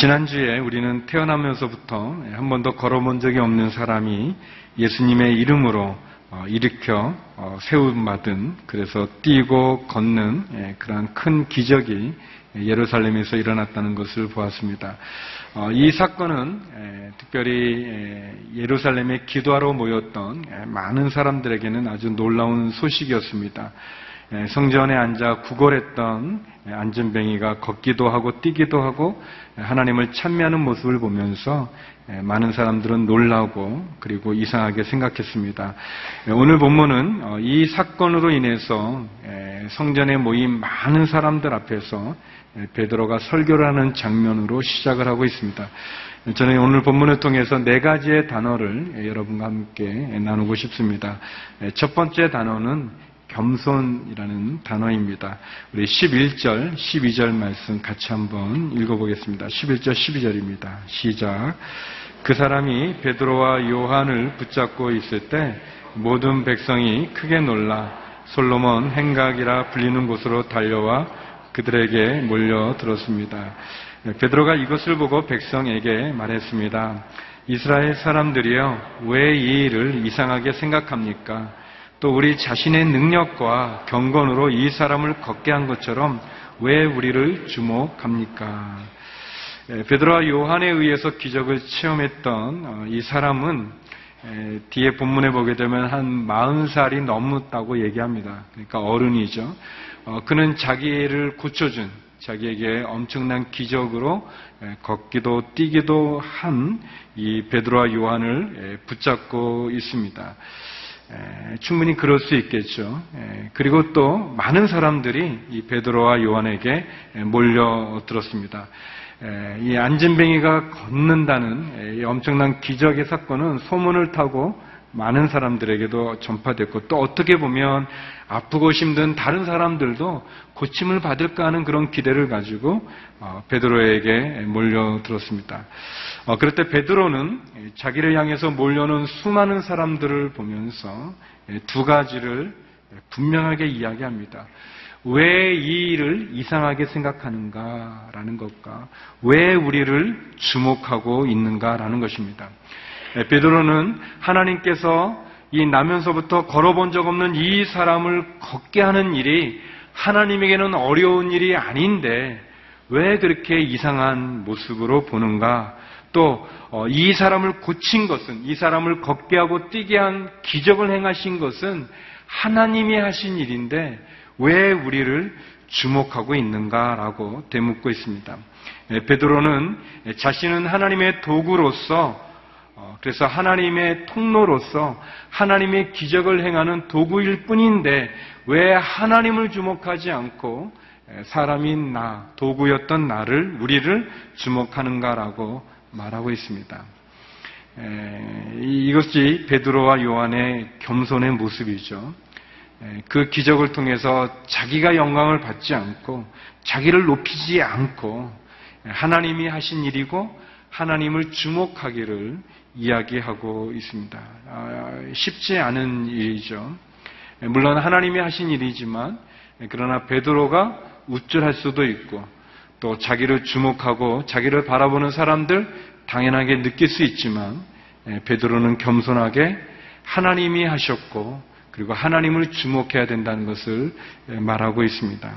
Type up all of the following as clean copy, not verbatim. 지난주에 우리는 태어나면서부터 한 번도 걸어본 적이 없는 사람이 예수님의 이름으로 일으켜 세움받은, 그래서 뛰고 걷는 그러한 큰 기적이 예루살렘에서 일어났다는 것을 보았습니다. 이 사건은 특별히 예루살렘에 기도하러 모였던 많은 사람들에게는 아주 놀라운 소식이었습니다. 성전에 앉아 구걸했던 앉은뱅이가 걷기도 하고 뛰기도 하고 하나님을 찬미하는 모습을 보면서 많은 사람들은 놀라고 그리고 이상하게 생각했습니다. 오늘 본문은 이 사건으로 인해서 성전에 모인 많은 사람들 앞에서 베드로가 설교를 하는 장면으로 시작을 하고 있습니다. 저는 오늘 본문을 통해서 네 가지의 단어를 여러분과 함께 나누고 싶습니다. 첫 번째 단어는 겸손이라는 단어입니다. 우리 11절, 12절 말씀 같이 한번 읽어보겠습니다. 11절, 12절입니다. 시작. 그 사람이 베드로와 요한을 붙잡고 있을 때 모든 백성이 크게 놀라 솔로몬 행각이라 불리는 곳으로 달려와 그들에게 몰려들었습니다. 베드로가 이것을 보고 백성에게 말했습니다. 이스라엘 사람들이여, 왜 이 일을 이상하게 생각합니까? 또 우리 자신의 능력과 경건으로 이 사람을 걷게 한 것처럼 왜 우리를 주목합니까? 베드로와 요한에 의해서 기적을 체험했던 이 사람은 뒤에 본문에 보게 되면 한 40살이 넘었다고 얘기합니다. 그러니까 어른이죠. 그는 자기를 고쳐준, 자기에게 엄청난 기적으로 걷기도 뛰기도 한 이 베드로와 요한을 붙잡고 있습니다. 충분히 그럴 수 있겠죠. 그리고 또 많은 사람들이 이 베드로와 요한에게 몰려들었습니다. 이 앉은뱅이가 걷는다는 이 엄청난 기적의 사건은 소문을 타고 많은 사람들에게도 전파됐고, 또 어떻게 보면 아프고 힘든 다른 사람들도 고침을 받을까 하는 그런 기대를 가지고 베드로에게 몰려들었습니다. 그럴 때 베드로는 자기를 향해서 몰려오는 수많은 사람들을 보면서 두 가지를 분명하게 이야기합니다. 왜 이 일을 이상하게 생각하는가라는 것과 왜 우리를 주목하고 있는가라는 것입니다. 베드로는 하나님께서 이 나면서부터 걸어본 적 없는 이 사람을 걷게 하는 일이 하나님에게는 어려운 일이 아닌데 왜 그렇게 이상한 모습으로 보는가, 또 이 사람을 고친 것은, 이 사람을 걷게 하고 뛰게 한 기적을 행하신 것은 하나님이 하신 일인데 왜 우리를 주목하고 있는가라고 되묻고 있습니다. 베드로는 자신은 하나님의 도구로서, 그래서 하나님의 통로로서 하나님의 기적을 행하는 도구일 뿐인데 왜 하나님을 주목하지 않고 사람인 나, 도구였던 나를, 우리를 주목하는가라고 말하고 있습니다. 이것이 베드로와 요한의 겸손의 모습이죠. 그 기적을 통해서 자기가 영광을 받지 않고 자기를 높이지 않고 하나님이 하신 일이고 하나님을 주목하기를 이야기하고 있습니다. 쉽지 않은 일이죠. 물론 하나님이 하신 일이지만, 그러나 베드로가 우쭐할 수도 있고 또 자기를 주목하고 자기를 바라보는 사람들 당연하게 느낄 수 있지만, 베드로는 겸손하게 하나님이 하셨고 그리고 하나님을 주목해야 된다는 것을 말하고 있습니다.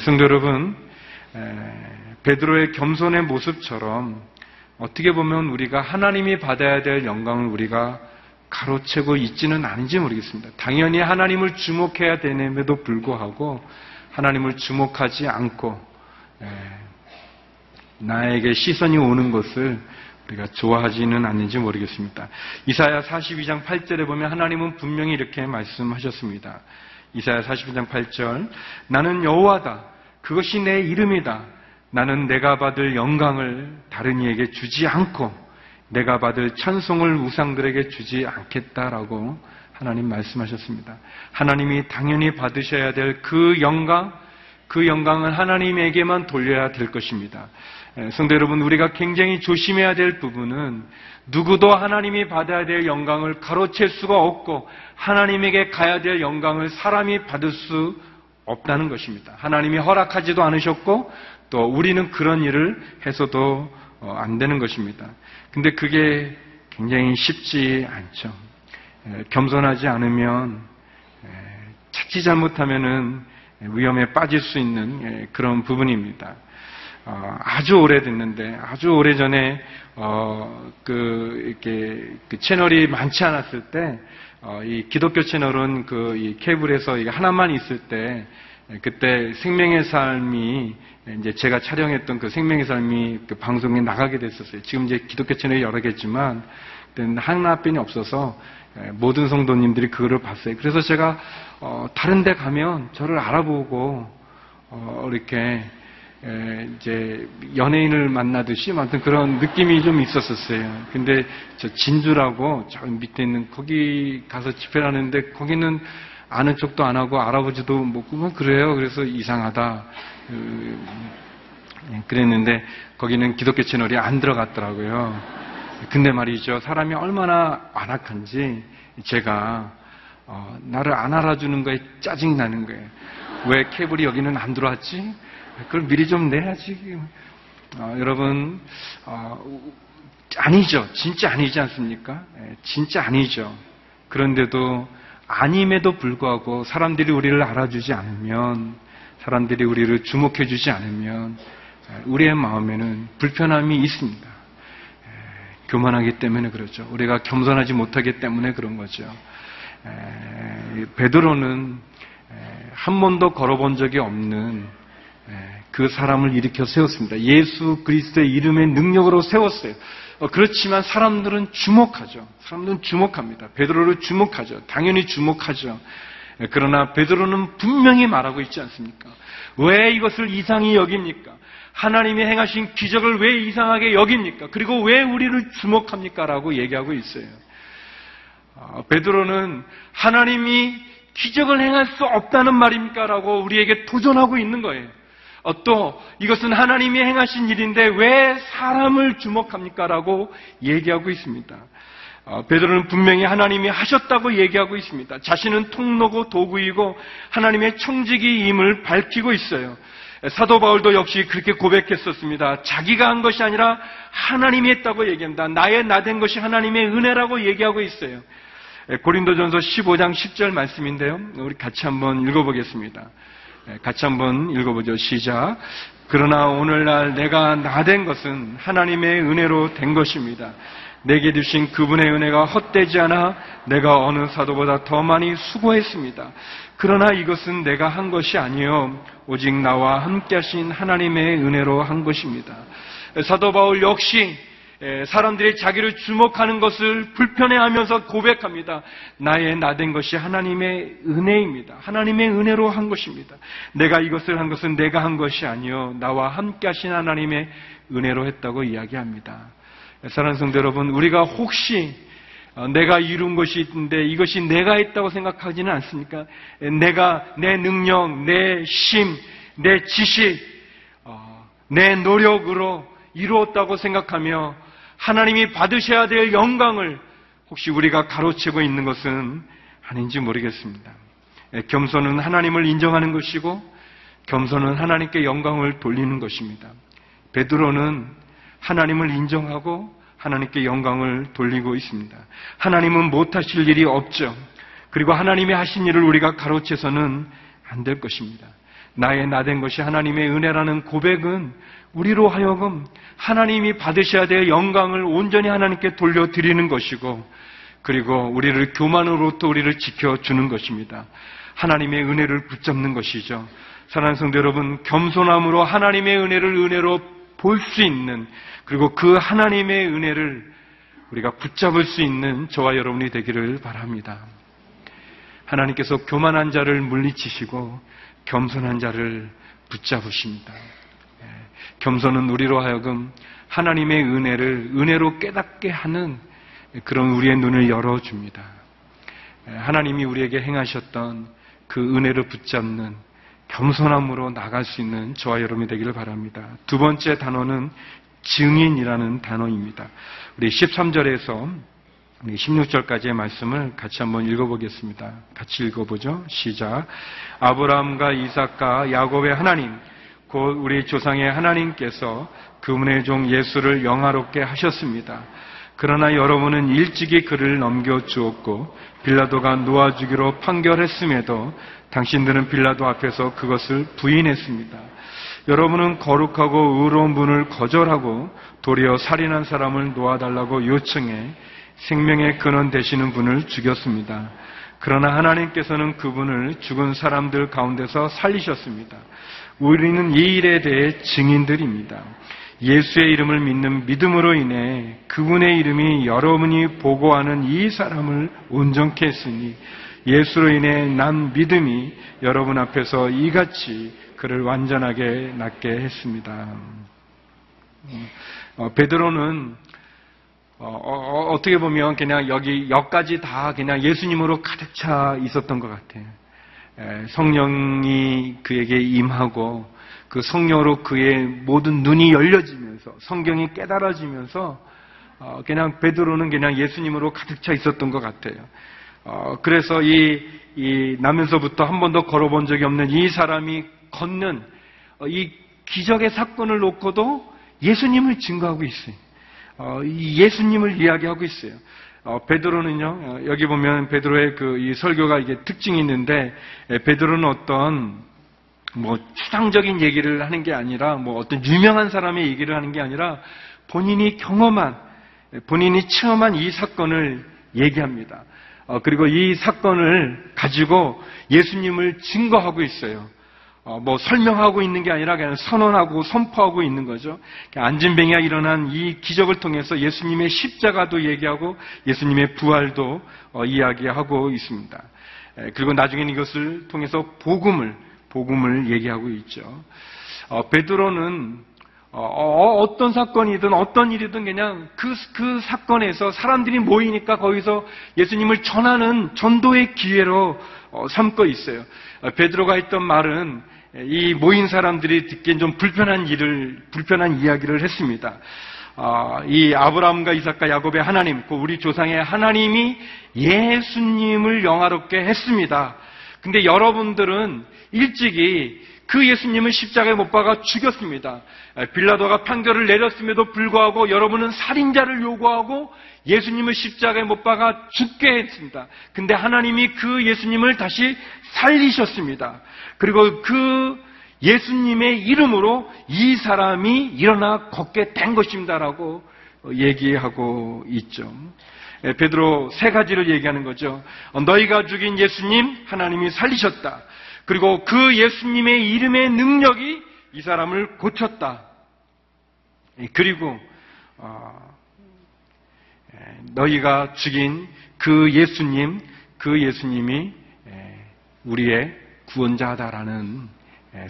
성도 여러분, 베드로의 겸손의 모습처럼 어떻게 보면 우리가 하나님이 받아야 될 영광을 우리가 가로채고 있지는 않은지 모르겠습니다. 당연히 하나님을 주목해야 되는데도 불구하고 하나님을 주목하지 않고 나에게 시선이 오는 것을 우리가 좋아하지는 않는지 모르겠습니다. 이사야 42장 8절에 보면 하나님은 분명히 이렇게 말씀하셨습니다. 이사야 42장 8절, 나는 여호와다. 그것이 내 이름이다. 나는 내가 받을 영광을 다른 이에게 주지 않고 내가 받을 찬송을 우상들에게 주지 않겠다라고 하나님 말씀하셨습니다. 하나님이 당연히 받으셔야 될 그 영광, 그 영광은 하나님에게만 돌려야 될 것입니다. 성도 여러분, 우리가 굉장히 조심해야 될 부분은 누구도 하나님이 받아야 될 영광을 가로챌 수가 없고 하나님에게 가야 될 영광을 사람이 받을 수 없다는 것입니다. 하나님이 허락하지도 않으셨고 또 우리는 그런 일을 해서도 안 되는 것입니다. 근데 그게 굉장히 쉽지 않죠. 겸손하지 않으면, 찾지 잘못하면은 위험에 빠질 수 있는 그런 부분입니다. 아주 오래됐는데, 아주 오래전에 채널이 많지 않았을 때, 이 기독교 채널은 이 케이블에서 하나만 있을 때, 그때 생명의 삶이, 이제 제가 촬영했던 그 생명의 삶이 그 방송에 나가게 됐었어요. 지금 이제 기독교 채널이 여러 개지만, 그때는 하나뿐이 없어서 모든 성도님들이 그거를 봤어요. 그래서 제가, 다른 데 가면 저를 알아보고, 이렇게, 이제 연예인을 만나듯이, 아무튼 그런 느낌이 좀 있었었어요. 근데 저 진주라고 저 밑에 있는 거기 가서 집회를 하는데 거기는 아는 척도 안 하고 알아보지도 못고 그래요. 그래서 이상하다 그랬는데 거기는 기독교 채널이 안 들어갔더라고요. 근데 말이죠, 사람이 얼마나 안악한지 제가 나를 안 알아주는 거에 짜증나는 거예요. 왜 케이블이 여기는 안 들어왔지? 그걸 미리 좀 내야지. 여러분, 아니죠. 진짜 아니지 않습니까? 진짜 아니죠. 그런데도 아님에도 불구하고 사람들이 우리를 알아주지 않으면, 사람들이 우리를 주목해 주지 않으면 우리의 마음에는 불편함이 있습니다. 교만하기 때문에 그렇죠. 우리가 겸손하지 못하기 때문에 그런 거죠. 베드로는 한 번도 걸어본 적이 없는 그 사람을 일으켜 세웠습니다. 예수 그리스도의 이름의 능력으로 세웠어요. 그렇지만 사람들은 주목하죠. 사람들은 주목합니다. 베드로를 주목하죠. 당연히 주목하죠. 그러나 베드로는 분명히 말하고 있지 않습니까? 왜 이것을 이상히 여깁니까? 하나님이 행하신 기적을 왜 이상하게 여깁니까? 그리고 왜 우리를 주목합니까? 라고 얘기하고 있어요. 베드로는 하나님이 기적을 행할 수 없다는 말입니까? 라고 우리에게 도전하고 있는 거예요. 또 이것은 하나님이 행하신 일인데 왜 사람을 주목합니까? 라고 얘기하고 있습니다. 베드로는 분명히 하나님이 하셨다고 얘기하고 있습니다. 자신은 통로고 도구이고 하나님의 청지기임을 밝히고 있어요. 사도 바울도 역시 그렇게 고백했었습니다. 자기가 한 것이 아니라 하나님이 했다고 얘기합니다. 나의 나 된 것이 하나님의 은혜라고 얘기하고 있어요. 고린도전서 15장 10절 말씀인데요, 우리 같이 한번 읽어보겠습니다. 같이 한번 읽어보죠. 시작. 그러나 오늘날 내가 나 된 것은 하나님의 은혜로 된 것입니다. 내게 주신 그분의 은혜가 헛되지 않아 내가 어느 사도보다 더 많이 수고했습니다. 그러나 이것은 내가 한 것이 아니요 오직 나와 함께 하신 하나님의 은혜로 한 것입니다. 사도 바울 역시 사람들이 자기를 주목하는 것을 불편해하면서 고백합니다. 나의 나 된 것이 하나님의 은혜입니다. 하나님의 은혜로 한 것입니다. 내가 이것을 한 것은 내가 한 것이 아니요 나와 함께 하신 하나님의 은혜로 했다고 이야기합니다. 사랑하는 성도 여러분, 우리가 혹시 내가 이룬 것이 있는데 이것이 내가 했다고 생각하지는 않습니까? 내가, 내 능력, 내 힘, 내 지식, 내 노력으로 이루었다고 생각하며 하나님이 받으셔야 될 영광을 혹시 우리가 가로채고 있는 것은 아닌지 모르겠습니다. 겸손은 하나님을 인정하는 것이고 겸손은 하나님께 영광을 돌리는 것입니다. 베드로는 하나님을 인정하고 하나님께 영광을 돌리고 있습니다. 하나님은 못하실 일이 없죠. 그리고 하나님이 하신 일을 우리가 가로채서는 안 될 것입니다. 나의 나 된 것이 하나님의 은혜라는 고백은 우리로 하여금 하나님이 받으셔야 될 영광을 온전히 하나님께 돌려드리는 것이고, 그리고 우리를 교만으로부터 우리를 지켜주는 것입니다. 하나님의 은혜를 붙잡는 것이죠. 사랑하는 성도 여러분, 겸손함으로 하나님의 은혜를 은혜로 볼 수 있는, 그리고 그 하나님의 은혜를 우리가 붙잡을 수 있는 저와 여러분이 되기를 바랍니다. 하나님께서 교만한 자를 물리치시고 겸손한 자를 붙잡으십니다. 겸손은 우리로 하여금 하나님의 은혜를 은혜로 깨닫게 하는 그런 우리의 눈을 열어줍니다. 하나님이 우리에게 행하셨던 그 은혜를 붙잡는 겸손함으로 나갈 수 있는 저와 여러분이 되기를 바랍니다. 두 번째 단어는 증인이라는 단어입니다. 우리 13절에서 16절까지의 말씀을 같이 한번 읽어보겠습니다. 같이 읽어보죠. 시작. 아브라함과 이삭과 야곱의 하나님 곧 우리 조상의 하나님께서 그분의 종 예수를 영화롭게 하셨습니다. 그러나 여러분은 일찍이 그를 넘겨주었고 빌라도가 놓아주기로 판결했음에도 당신들은 빌라도 앞에서 그것을 부인했습니다. 여러분은 거룩하고 의로운 분을 거절하고 도리어 살인한 사람을 놓아달라고 요청해 생명의 근원 되시는 분을 죽였습니다. 그러나 하나님께서는 그분을 죽은 사람들 가운데서 살리셨습니다. 우리는 이 일에 대해 증인들입니다. 예수의 이름을 믿는 믿음으로 인해 그분의 이름이 여러분이 보고하는 이 사람을 온전케 했으니 예수로 인해 난 믿음이 여러분 앞에서 이같이 그를 완전하게 낫게 했습니다. 베드로는 어떻게 보면 그냥 여기 역까지 다 그냥 예수님으로 가득 차 있었던 것 같아요. 성령이 그에게 임하고 그 성령으로 그의 모든 눈이 열려지면서 성경이 깨달아지면서 그냥 베드로는 그냥 예수님으로 가득 차 있었던 것 같아요. 그래서 이 나면서부터 한 번도 걸어본 적이 없는 이 사람이 걷는 이 기적의 사건을 놓고도 예수님을 증거하고 있어요. 예수님을 이야기하고 있어요. 베드로는요, 여기 보면 베드로의 이 설교가 이게 특징이 있는데, 베드로는 어떤 추상적인 얘기를 하는 게 아니라, 어떤 유명한 사람의 얘기를 하는 게 아니라, 본인이 체험한 이 사건을 얘기합니다. 그리고 이 사건을 가지고 예수님을 증거하고 있어요. 설명하고 있는 게 아니라 그냥 선언하고 선포하고 있는 거죠. 안진뱅이가 일어난 이 기적을 통해서 예수님의 십자가도 얘기하고 예수님의 부활도 이야기하고 있습니다. 그리고 나중에는 이것을 통해서 복음을 얘기하고 있죠. 베드로는 어떤 사건이든 어떤 일이든 그냥 그 사건에서 사람들이 모이니까 거기서 예수님을 전하는 전도의 기회로 삼고 있어요. 베드로가 했던 말은 이 모인 사람들이 듣기엔 좀 불편한 이야기를 했습니다. 이 아브라함과 이삭과 야곱의 하나님, 그 우리 조상의 하나님이 예수님을 영화롭게 했습니다. 근데 여러분들은 일찍이 그 예수님을 십자가에 못 박아 죽였습니다. 빌라도가 판결을 내렸음에도 불구하고 여러분은 살인자를 요구하고 예수님을 십자가에 못 박아 죽게 했습니다. 근데 하나님이 그 예수님을 다시 살리셨습니다. 그리고 그 예수님의 이름으로 이 사람이 일어나 걷게 된 것입니다라고 얘기하고 있죠. 베드로 세 가지를 얘기하는 거죠. 너희가 죽인 예수님, 하나님이 살리셨다. 그리고 그 예수님의 이름의 능력이 이 사람을 고쳤다. 그리고 너희가 죽인 그 예수님, 그 예수님이 우리의 구원자다라는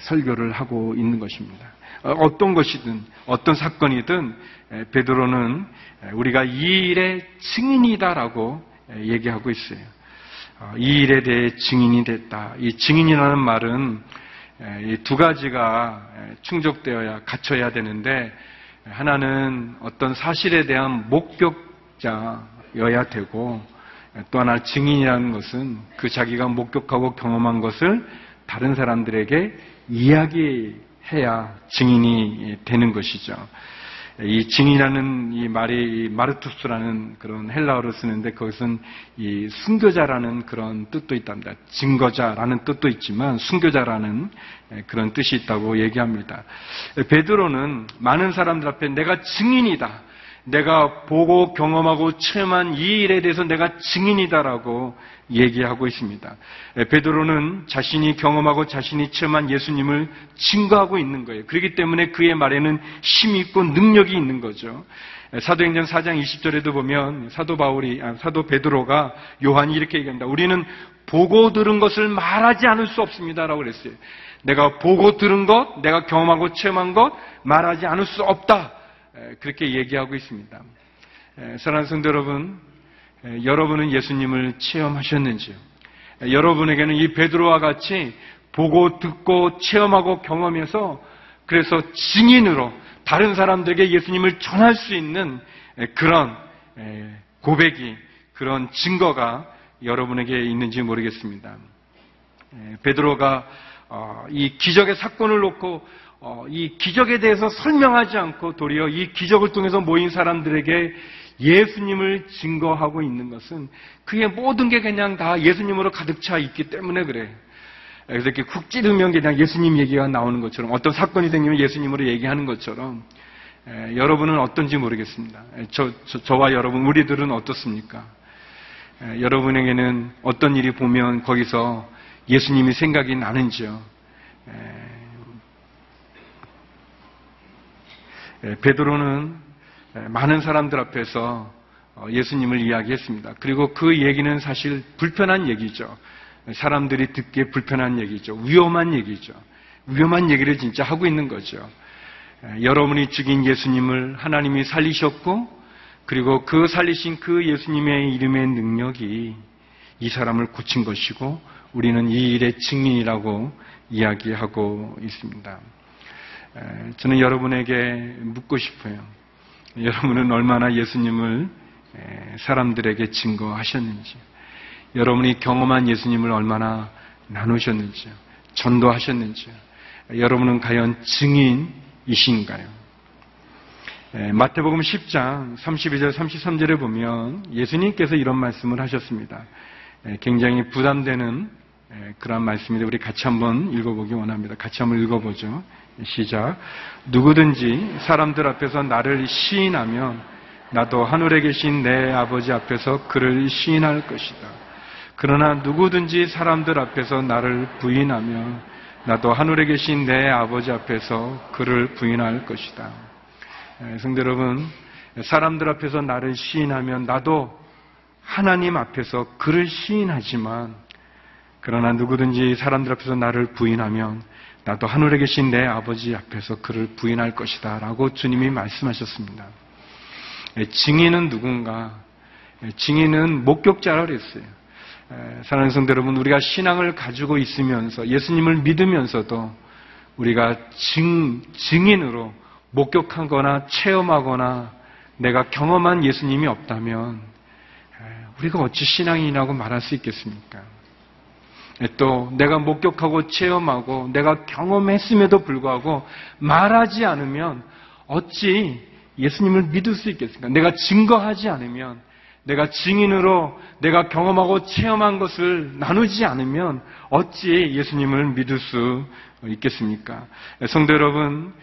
설교를 하고 있는 것입니다. 어떤 것이든 어떤 사건이든 베드로는 우리가 이 일의 증인이다라고 얘기하고 있어요. 이 일에 대해 증인이 됐다. 이 증인이라는 말은 이 두 가지가 충족되어야 갖춰야 되는데, 하나는 어떤 사실에 대한 목격자여야 되고, 또 하나 증인이라는 것은 그 자기가 목격하고 경험한 것을 다른 사람들에게 이야기해야 증인이 되는 것이죠. 이 증인이라는 이 말이 마르투스라는 그런 헬라어를 쓰는데, 그것은 이 순교자라는 그런 뜻도 있답니다. 증거자라는 뜻도 있지만 순교자라는 그런 뜻이 있다고 얘기합니다. 베드로는 많은 사람들 앞에 내가 증인이다, 내가 보고 경험하고 체험한 이 일에 대해서 내가 증인이다라고 얘기하고 있습니다. 베드로는 자신이 경험하고 자신이 체험한 예수님을 증거하고 있는 거예요. 그렇기 때문에 그의 말에는 힘이 있고 능력이 있는 거죠. 사도행전 4장 20절에도 보면 사도 베드로가 요한이 이렇게 얘기합니다. 우리는 보고 들은 것을 말하지 않을 수 없습니다라고 그랬어요. 내가 보고 들은 것, 내가 경험하고 체험한 것 말하지 않을 수 없다. 그렇게 얘기하고 있습니다. 사랑하는 성도 여러분, 여러분은 예수님을 체험하셨는지요? 여러분에게는 이 베드로와 같이 보고 듣고 체험하고 경험해서 그래서 증인으로 다른 사람들에게 예수님을 전할 수 있는 그런 고백이, 그런 증거가 여러분에게 있는지 모르겠습니다. 베드로가 이 기적의 사건을 놓고 이 기적에 대해서 설명하지 않고 도리어 이 기적을 통해서 모인 사람들에게 예수님을 증거하고 있는 것은 그의 모든 게 그냥 다 예수님으로 가득 차 있기 때문에 그래요. 그래서 이렇게 쿡 찌르면 그냥 예수님 얘기가 나오는 것처럼, 어떤 사건이 생기면 예수님으로 얘기하는 것처럼, 여러분은 어떤지 모르겠습니다. 저와 여러분, 우리들은 어떻습니까? 여러분에게는 어떤 일이 보면 거기서 예수님이 생각이 나는지요? 베드로는 많은 사람들 앞에서 예수님을 이야기했습니다. 그리고 그 얘기는 사실 불편한 얘기죠. 사람들이 듣기에 불편한 얘기죠. 위험한 얘기죠. 위험한 얘기를 진짜 하고 있는 거죠. 여러분이 죽인 예수님을 하나님이 살리셨고, 그리고 그 살리신 그 예수님의 이름의 능력이 이 사람을 고친 것이고, 우리는 이 일의 증인이라고 이야기하고 있습니다. 저는 여러분에게 묻고 싶어요. 여러분은 얼마나 예수님을 사람들에게 증거하셨는지, 여러분이 경험한 예수님을 얼마나 나누셨는지, 전도하셨는지, 여러분은 과연 증인이신가요? 마태복음 10장 32절 33절에 보면 예수님께서 이런 말씀을 하셨습니다. 굉장히 부담되는 그런 말씀인데 우리 같이 한번 읽어보기 원합니다. 같이 한번 읽어보죠. 시작. 누구든지 사람들 앞에서 나를 시인하면 나도 하늘에 계신 내 아버지 앞에서 그를 시인할 것이다. 그러나 누구든지 사람들 앞에서 나를 부인하면 나도 하늘에 계신 내 아버지 앞에서 그를 부인할 것이다. 성도 여러분, 사람들 앞에서 나를 시인하면 나도 하나님 앞에서 그를 시인하지만, 그러나 누구든지 사람들 앞에서 나를 부인하면 나도 하늘에 계신 내 아버지 앞에서 그를 부인할 것이다 라고 주님이 말씀하셨습니다. 증인은 누군가? 증인은 목격자라고 그랬어요. 사랑하는 성도 여러분, 우리가 신앙을 가지고 있으면서 예수님을 믿으면서도 우리가 증인으로 목격하거나 체험하거나 내가 경험한 예수님이 없다면 우리가 어찌 신앙인이라고 말할 수 있겠습니까? 또 내가 목격하고 체험하고 내가 경험했음에도 불구하고 말하지 않으면 어찌 예수님을 믿을 수 있겠습니까? 내가 증거하지 않으면, 내가 증인으로 내가 경험하고 체험한 것을 나누지 않으면 어찌 예수님을 믿을 수 있겠습니까? 성도 여러분,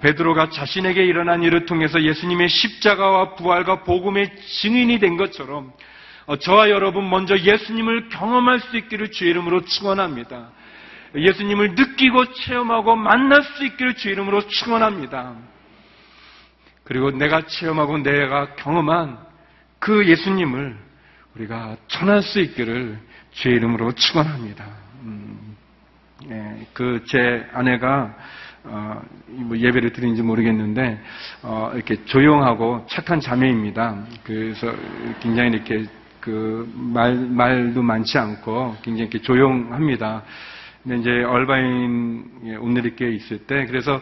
베드로가 자신에게 일어난 일을 통해서 예수님의 십자가와 부활과 복음의 증인이 된 것처럼 저와 여러분 먼저 예수님을 경험할 수 있기를 주의 이름으로 축원합니다. 예수님을 느끼고 체험하고 만날 수 있기를 주의 이름으로 축원합니다. 그리고 내가 체험하고 내가 경험한 그 예수님을 우리가 전할 수 있기를 주의 이름으로 축원합니다. 제 아내가 예배를 드리는지 모르겠는데 이렇게 조용하고 착한 자매입니다. 그래서 굉장히 이렇게 말도 많지 않고 굉장히 이렇게 조용합니다. 근데 이제 얼바인 온누리교회에 있을 때, 그래서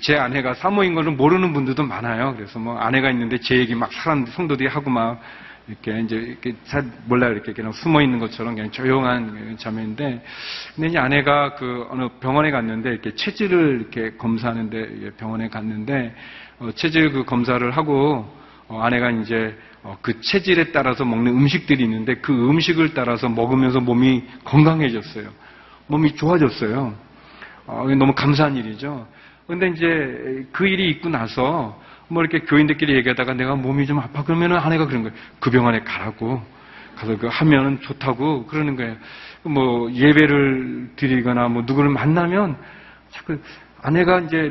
제 아내가 사모인 거를 모르는 분들도 많아요. 그래서 뭐 아내가 있는데 제 얘기 막 사람 성도들이 하고 막 이렇게 이렇게 잘 몰라요. 이렇게 그냥 숨어 있는 것처럼 그냥 조용한 자매인데, 근데 이제 아내가 어느 병원에 갔는데 이렇게 체질을 이렇게 검사하는데 병원에 갔는데 체질 검사를 하고 아내가 이제 그 체질에 따라서 먹는 음식들이 있는데 그 음식을 따라서 먹으면서 몸이 건강해졌어요. 몸이 좋아졌어요. 너무 감사한 일이죠. 근데 이제 그 일이 있고 나서 뭐 이렇게 교인들끼리 얘기하다가 내가 몸이 좀 아파. 그러면은 아내가 그런 거예요. 그 병원에 가라고. 가서 하면은 좋다고 그러는 거예요. 뭐 예배를 드리거나 뭐 누구를 만나면 자꾸 아내가 이제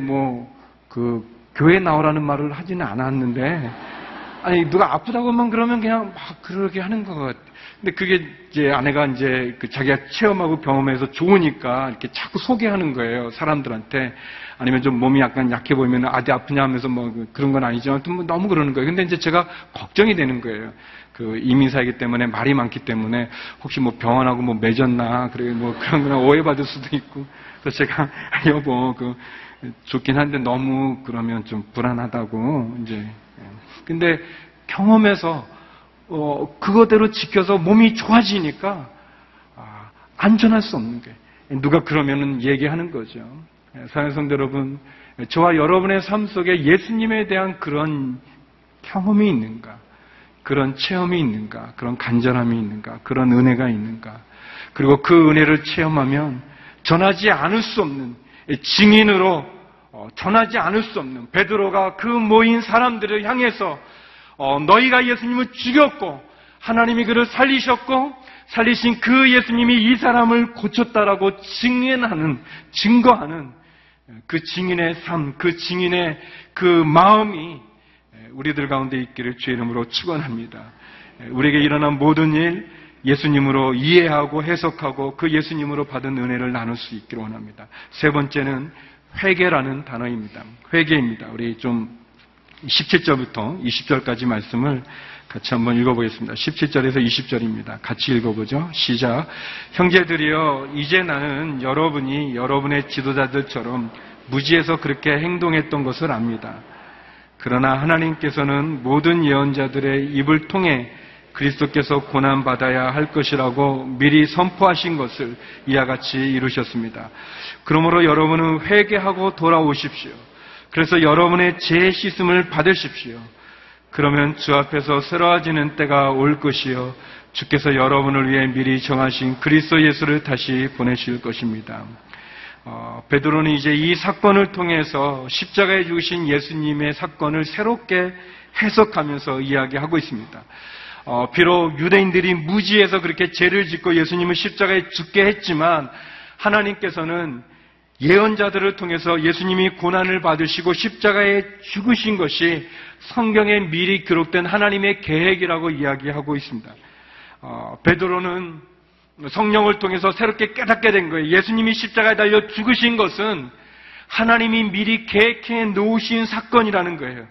교회 나오라는 말을 하지는 않았는데, 아니, 누가 아프다고만 그러면 그냥 막 그러게 하는 것 같아. 근데 그게 이제 아내가 이제 자기가 체험하고 경험해서 좋으니까 이렇게 자꾸 소개하는 거예요. 사람들한테. 아니면 좀 몸이 약간 약해 보이면 어디 아프냐 하면서 뭐 그런 건 아니지만 아무튼 뭐 너무 그러는 거예요. 근데 이제 제가 걱정이 되는 거예요. 이민사이기 때문에 말이 많기 때문에 혹시 뭐 병원하고 뭐 맺었나, 그래 뭐 그런 거나 오해받을 수도 있고. 그래서 제가 여보, 좋긴 한데 너무 그러면 좀 불안하다고 이제. 근데 경험해서 그거대로 지켜서 몸이 좋아지니까 안전할 수 없는 거예요. 누가 그러면은 얘기하는 거죠. 사랑하는 성도 여러분, 저와 여러분의 삶 속에 예수님에 대한 그런 경험이 있는가? 그런 체험이 있는가? 그런 간절함이 있는가? 그런 은혜가 있는가? 그리고 그 은혜를 체험하면 전하지 않을 수 없는 증인으로, 전하지 않을 수 없는 베드로가 그 모인 사람들을 향해서 너희가 예수님을 죽였고 하나님이 그를 살리셨고 살리신 그 예수님이 이 사람을 고쳤다라고 증거하는 그 증인의 삶, 그 증인의 그 마음이 우리들 가운데 있기를 주의 이름으로 축원합니다. 우리에게 일어난 모든 일 예수님으로 이해하고 해석하고 그 예수님으로 받은 은혜를 나눌 수 있기를 원합니다. 세 번째는 회개라는 단어입니다. 회개입니다. 우리 좀 17절부터 20절까지 말씀을 같이 한번 읽어보겠습니다. 17절에서 20절입니다. 같이 읽어보죠. 시작. 형제들이여, 이제 나는 여러분이 여러분의 지도자들처럼 무지해서 그렇게 행동했던 것을 압니다. 그러나 하나님께서는 모든 예언자들의 입을 통해 그리스도께서 고난받아야 할 것이라고 미리 선포하신 것을 이와 같이 이루셨습니다. 그러므로 여러분은 회개하고 돌아오십시오. 그래서 여러분의 죄 씻음을 받으십시오. 그러면 주 앞에서 새로워지는 때가 올 것이요, 주께서 여러분을 위해 미리 정하신 그리스도 예수를 다시 보내실 것입니다. 베드로는 이제 이 사건을 통해서 십자가에 죽으신 예수님의 사건을 새롭게 해석하면서 이야기하고 있습니다. 비록 유대인들이 무지해서 그렇게 죄를 짓고 예수님을 십자가에 죽게 했지만 하나님께서는 예언자들을 통해서 예수님이 고난을 받으시고 십자가에 죽으신 것이 성경에 미리 기록된 하나님의 계획이라고 이야기하고 있습니다. 베드로는 성령을 통해서 새롭게 깨닫게 된 거예요. 예수님이 십자가에 달려 죽으신 것은 하나님이 미리 계획해 놓으신 사건이라는 거예요.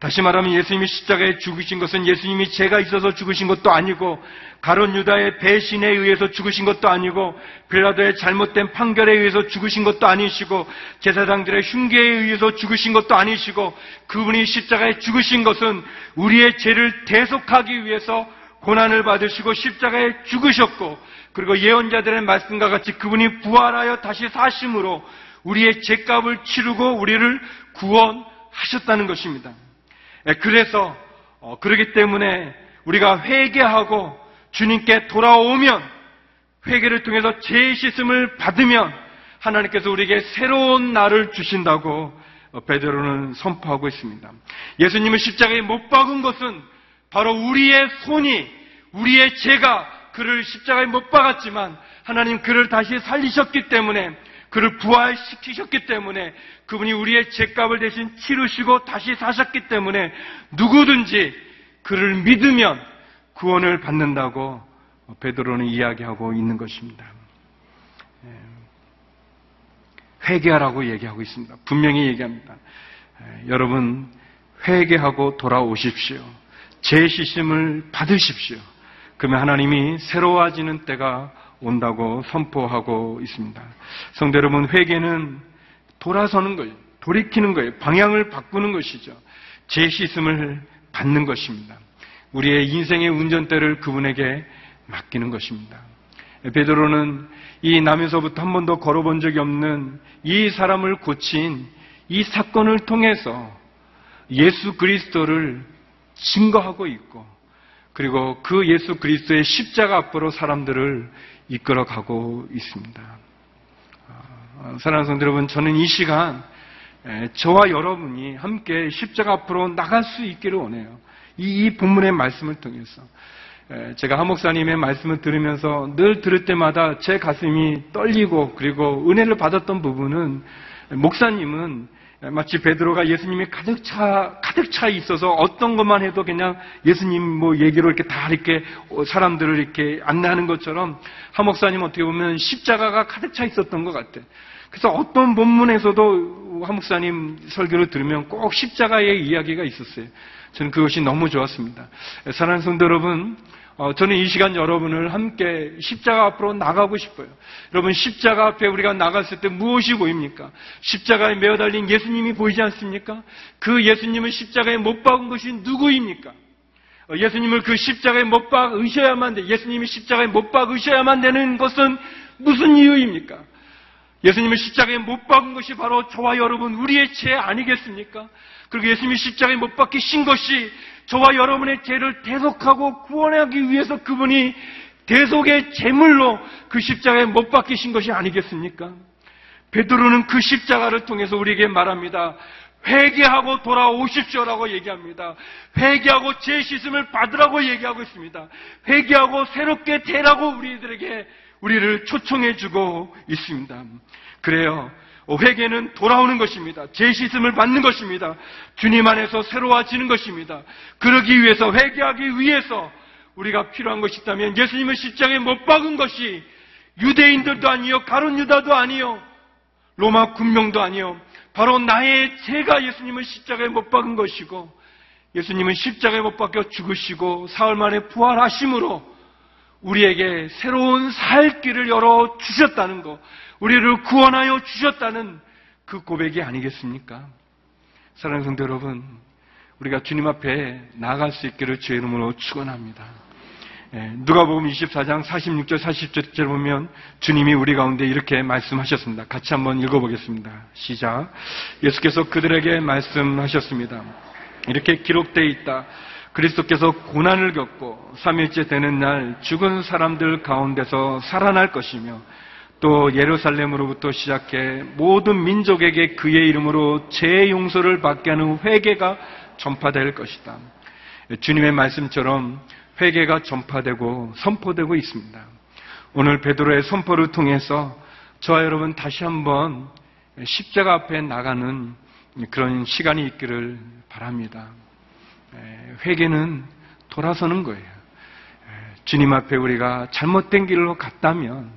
다시 말하면 예수님이 십자가에 죽으신 것은 예수님이 죄가 있어서 죽으신 것도 아니고 가룟 유다의 배신에 의해서 죽으신 것도 아니고 빌라도의 잘못된 판결에 의해서 죽으신 것도 아니시고 제사장들의 흉계에 의해서 죽으신 것도 아니시고 그분이 십자가에 죽으신 것은 우리의 죄를 대속하기 위해서 고난을 받으시고 십자가에 죽으셨고 그리고 예언자들의 말씀과 같이 그분이 부활하여 다시 사심으로 우리의 죄값을 치르고 우리를 구원하셨다는 것입니다. 그래서 그러기 때문에 우리가 회개하고 주님께 돌아오면 회개를 통해서 죄의 씻음을 받으면 하나님께서 우리에게 새로운 날을 주신다고 베드로는 선포하고 있습니다. 예수님을 십자가에 못 박은 것은 바로 우리의 손이, 우리의 죄가 그를 십자가에 못 박았지만 하나님 그를 다시 살리셨기 때문에, 그를 부활시키셨기 때문에, 그분이 우리의 죄값을 대신 치르시고 다시 사셨기 때문에 누구든지 그를 믿으면 구원을 받는다고 베드로는 이야기하고 있는 것입니다. 회개하라고 얘기하고 있습니다. 분명히 얘기합니다. 여러분, 회개하고 돌아오십시오. 죄 씻음을 받으십시오. 그러면 하나님이 새로워지는 때가 온다고 선포하고 있습니다. 성도 여러분, 회개는 돌아서는 거예요. 돌이키는 거예요. 방향을 바꾸는 것이죠. 죄 씻음을 받는 것입니다. 우리의 인생의 운전대를 그분에게 맡기는 것입니다. 베드로는 이 남에서부터 한 번도 걸어본 적이 없는 이 사람을 고친 이 사건을 통해서 예수 그리스도를 증거하고 있고 그리고 그 예수 그리스도의 십자가 앞으로 사람들을 이끌어가고 있습니다. 사랑하는 성도 여러분, 저는 이 시간 저와 여러분이 함께 십자가 앞으로 나갈 수 있기를 원해요. 이 본문의 말씀을 통해서 제가 한 목사님의 말씀을 들으면서 늘 들을 때마다 제 가슴이 떨리고 그리고 은혜를 받았던 부분은 목사님은 마치 베드로가 예수님이 가득 차 있어서 어떤 것만 해도 그냥 예수님 얘기로 이렇게 다 이렇게 사람들을 이렇게 안내하는 것처럼 한 목사님 어떻게 보면 십자가가 가득 차 있었던 것 같아요. 그래서 어떤 본문에서도 한 목사님 설교를 들으면 꼭 십자가의 이야기가 있었어요. 저는 그것이 너무 좋았습니다. 사랑하는 성도 여러분, 저는 이 시간 여러분을 함께 십자가 앞으로 나가고 싶어요. 여러분, 십자가 앞에 우리가 나갔을 때 무엇이 보입니까? 십자가에 매어 달린 예수님이 보이지 않습니까? 그 예수님을 십자가에 못 박은 것이 누구입니까? 예수님을 그 십자가에 못 박으셔야만 돼. 예수님이 십자가에 못 박으셔야만 되는 것은 무슨 이유입니까? 예수님을 십자가에 못 박은 것이 바로 저와 여러분 우리의 죄 아니겠습니까? 그리고 예수님이 십자가에 못 박히신 것이 저와 여러분의 죄를 대속하고 구원하기 위해서 그분이 대속의 제물로 그 십자가에 못 박히신 것이 아니겠습니까? 베드로는 그 십자가를 통해서 우리에게 말합니다. 회개하고 돌아오십시오라고 얘기합니다. 회개하고 죄 씻음을 받으라고 얘기하고 있습니다. 회개하고 새롭게 되라고 우리들에게 우리를 초청해주고 있습니다. 그래요. 회개는 돌아오는 것입니다. 죄 씻음을 받는 것입니다. 주님 안에서 새로워지는 것입니다. 그러기 위해서, 회개하기 위해서 우리가 필요한 것이 있다면 예수님을 십자가에 못 박은 것이 유대인들도 아니요, 가룟유다도 아니요, 로마 군병도 아니요, 바로 나의 죄가 예수님을 십자가에 못 박은 것이고, 예수님은 십자가에 못 박혀 죽으시고 사흘 만에 부활하심으로 우리에게 새로운 살 길을 열어주셨다는 것, 우리를 구원하여 주셨다는 그 고백이 아니겠습니까? 사랑하는 성도 여러분, 우리가 주님 앞에 나아갈 수 있기를 주의 이름으로 축원합니다. 누가복음 24장 46절 47절을 보면 주님이 우리 가운데 이렇게 말씀하셨습니다. 같이 한번 읽어보겠습니다. 시작. 예수께서 그들에게 말씀하셨습니다. 이렇게 기록되어 있다. 그리스도께서 고난을 겪고 3일째 되는 날 죽은 사람들 가운데서 살아날 것이며, 또 예루살렘으로부터 시작해 모든 민족에게 그의 이름으로 죄의 용서를 받게 하는 회개가 전파될 것이다. 주님의 말씀처럼 회개가 전파되고 선포되고 있습니다. 오늘 베드로의 선포를 통해서 저와 여러분 다시 한번 십자가 앞에 나가는 그런 시간이 있기를 바랍니다. 회개는 돌아서는 거예요. 주님 앞에 우리가 잘못된 길로 갔다면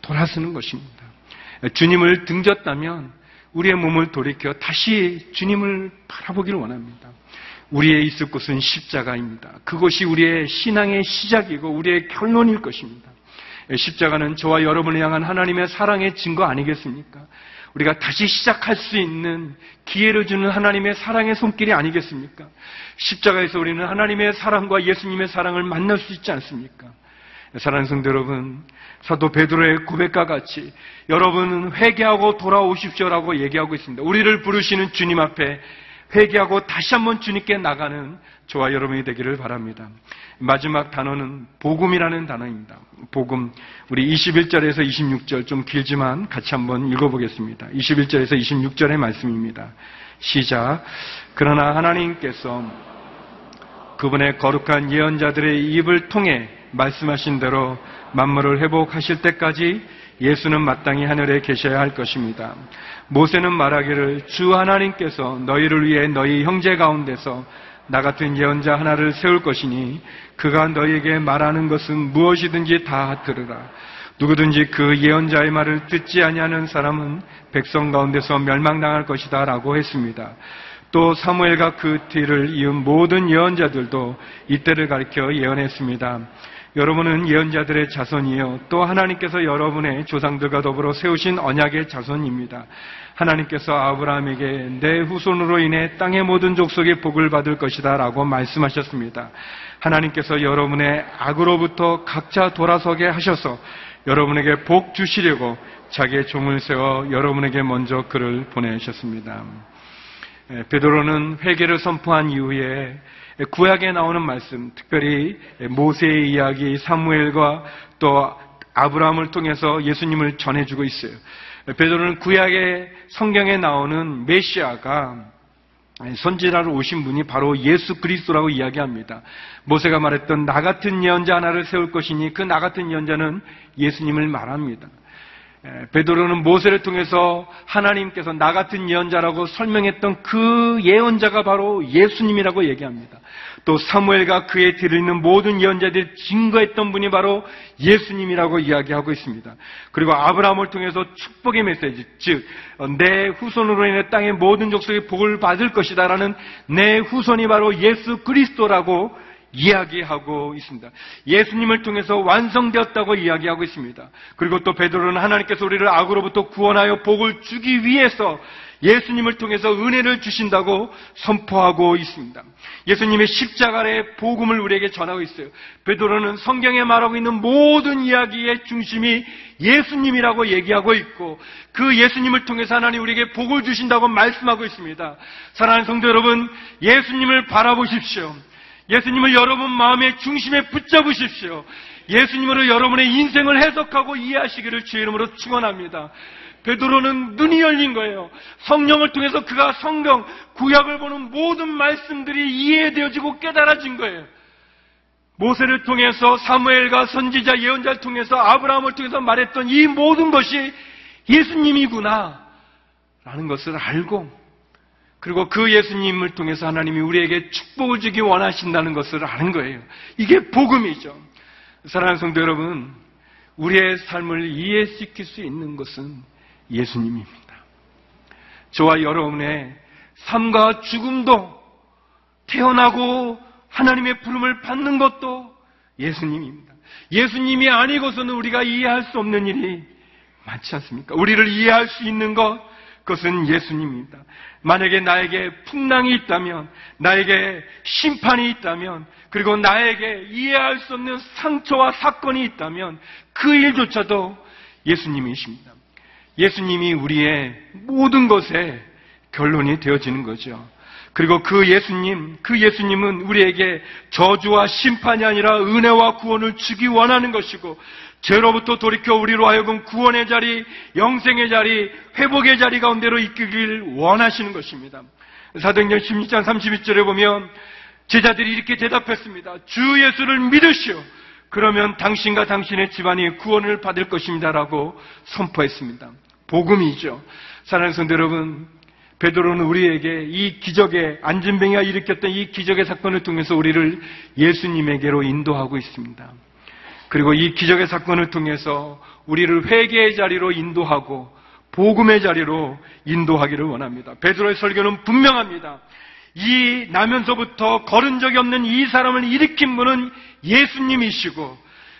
돌아서는 것입니다. 주님을 등졌다면 우리의 몸을 돌이켜 다시 주님을 바라보기를 원합니다. 우리의 있을 곳은 십자가입니다. 그것이 우리의 신앙의 시작이고 우리의 결론일 것입니다. 십자가는 저와 여러분을 향한 하나님의 사랑의 증거 아니겠습니까? 우리가 다시 시작할 수 있는 기회를 주는 하나님의 사랑의 손길이 아니겠습니까? 십자가에서 우리는 하나님의 사랑과 예수님의 사랑을 만날 수 있지 않습니까? 사랑하는 성도 여러분, 사도 베드로의 고백과 같이 여러분은 회개하고 돌아오십시오라고 얘기하고 있습니다. 우리를 부르시는 주님 앞에 회개하고 다시 한번 주님께 나가는 저와 여러분이 되기를 바랍니다. 마지막 단어는 복음이라는 단어입니다. 복음, 우리 21절에서 26절, 좀 길지만 같이 한번 읽어보겠습니다. 21절에서 26절의 말씀입니다. 시작. 그러나 하나님께서 그분의 거룩한 예언자들의 입을 통해 말씀하신 대로 만물을 회복하실 때까지 예수는 마땅히 하늘에 계셔야 할 것입니다. 모세는 말하기를 주 하나님께서 너희를 위해 너희 형제 가운데서 나 같은 예언자 하나를 세울 것이니 그가 너희에게 말하는 것은 무엇이든지 다 들으라. 누구든지 그 예언자의 말을 듣지 아니하는 사람은 백성 가운데서 멸망당할 것이다 라고 했습니다. 또 사무엘과 그 뒤를 이은 모든 예언자들도 이때를 가리켜 예언했습니다. 여러분은 예언자들의 자손이요, 또 하나님께서 여러분의 조상들과 더불어 세우신 언약의 자손입니다. 하나님께서 아브라함에게 내 후손으로 인해 땅의 모든 족속이 복을 받을 것이다 라고 말씀하셨습니다. 하나님께서 여러분의 악으로부터 각자 돌아서게 하셔서 여러분에게 복 주시려고 자기의 종을 세워 여러분에게 먼저 그를 보내셨습니다. 베드로는 회개를 선포한 이후에 구약에 나오는 말씀, 특별히 모세의 이야기, 사무엘과 또 아브라함을 통해서 예수님을 전해주고 있어요. 베드로는 구약의 성경에 나오는 메시아가 선지자로 오신 분이 바로 예수 그리스도라고 이야기합니다. 모세가 말했던 나 같은 예언자 하나를 세울 것이니 그 나 같은 예언자는 예수님을 말합니다. 베드로는 모세를 통해서 하나님께서 나 같은 예언자라고 설명했던 그 예언자가 바로 예수님이라고 얘기합니다. 또 사무엘과 그에 뒤를 잇는 모든 예언자들이 증거했던 분이 바로 예수님이라고 이야기하고 있습니다. 그리고 아브라함을 통해서 축복의 메시지, 즉 내 후손으로 인해 땅의 모든 족속이 복을 받을 것이다 라는 내 후손이 바로 예수 그리스도라고 이야기하고 있습니다. 예수님을 통해서 완성되었다고 이야기하고 있습니다. 그리고 또 베드로는 하나님께서 우리를 악으로부터 구원하여 복을 주기 위해서 예수님을 통해서 은혜를 주신다고 선포하고 있습니다. 예수님의 십자가의 복음을 우리에게 전하고 있어요. 베드로는 성경에 말하고 있는 모든 이야기의 중심이 예수님이라고 얘기하고 있고 그 예수님을 통해서 하나님 우리에게 복을 주신다고 말씀하고 있습니다. 사랑하는 성도 여러분, 예수님을 바라보십시오. 예수님을 여러분 마음의 중심에 붙잡으십시오. 예수님으로 여러분의 인생을 해석하고 이해하시기를 주의 이름으로 축원합니다. 베드로는 눈이 열린 거예요. 성령을 통해서 그가 성경, 구약을 보는 모든 말씀들이 이해되어지고 깨달아진 거예요. 모세를 통해서 사무엘과 선지자, 예언자를 통해서 아브라함을 통해서 말했던 이 모든 것이 예수님이구나 라는 것을 알고 그리고 그 예수님을 통해서 하나님이 우리에게 축복을 주기 원하신다는 것을 아는 거예요. 이게 복음이죠. 사랑하는 성도 여러분, 우리의 삶을 이해시킬 수 있는 것은 예수님입니다. 저와 여러분의 삶과 죽음도 태어나고 하나님의 부름을 받는 것도 예수님입니다. 예수님이 아니고서는 우리가 이해할 수 없는 일이 많지 않습니까? 우리를 이해할 수 있는 것, 그것은 예수님입니다. 만약에 나에게 풍랑이 있다면, 나에게 심판이 있다면, 그리고 나에게 이해할 수 없는 상처와 사건이 있다면 그 일조차도 예수님이십니다. 예수님이 우리의 모든 것의 결론이 되어지는 거죠. 그리고 그 예수님은 우리에게 저주와 심판이 아니라 은혜와 구원을 주기 원하는 것이고 죄로부터 돌이켜 우리로 하여금 구원의 자리, 영생의 자리, 회복의 자리 가운데로 이끌길 원하시는 것입니다. 사도행전 16장 32절에 보면 제자들이 이렇게 대답했습니다. 주 예수를 믿으시오. 그러면 당신과 당신의 집안이 구원을 받을 것입니다라고 선포했습니다. 복음이죠. 사랑하는 성도 여러분, 베드로는 우리에게 이 기적의 안진뱅이가 일으켰던 이 기적의 사건을 통해서 우리를 예수님에게로 인도하고 있습니다. 그리고 이 기적의 사건을 통해서 우리를 회개의 자리로 인도하고 복음의 자리로 인도하기를 원합니다. 베드로의 설교는 분명합니다. 이 나면서부터 걸은 적이 없는 이 사람을 일으킨 분은 예수님이시고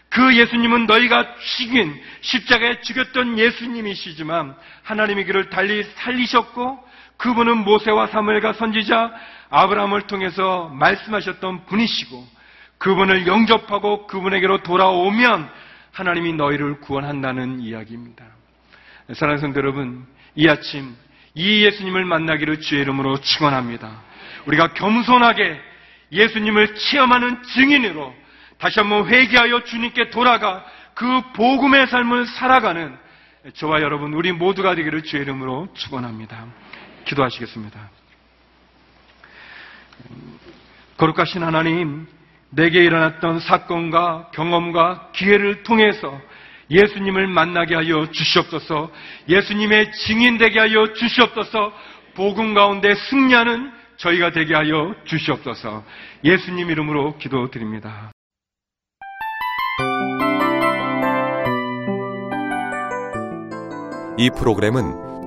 그 예수님은 너희가 죽인 십자가에 죽였던 예수님이시지만 하나님의 길을 달리 살리셨고 그분은 모세와 사무엘과 선지자 아브라함을 통해서 말씀하셨던 분이시고 그분을 영접하고 그분에게로 돌아오면 하나님이 너희를 구원한다는 이야기입니다. 사랑하는 성도 여러분, 이 아침 이 예수님을 만나기를 주의 이름으로 축원합니다. 우리가 겸손하게 예수님을 체험하는 증인으로 다시 한번 회개하여 주님께 돌아가 그 복음의 삶을 살아가는 저와 여러분 우리 모두가 되기를 주의 이름으로 축원합니다. 기도하시겠습니다. 거룩하신 하나님, 내게 일어났던 사건과 경험과 기회를 통해서 예수님을 만나게 하여 주시옵소서. 예수님의 증인 되게 하여 주시옵소서. 복음 가운데 승리하는 저희가 되게 하여 주시옵소서. 예수님 이름으로 기도드립니다. 이 프로그램은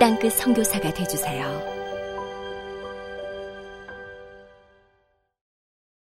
땅끝 선교사가 되어주세요.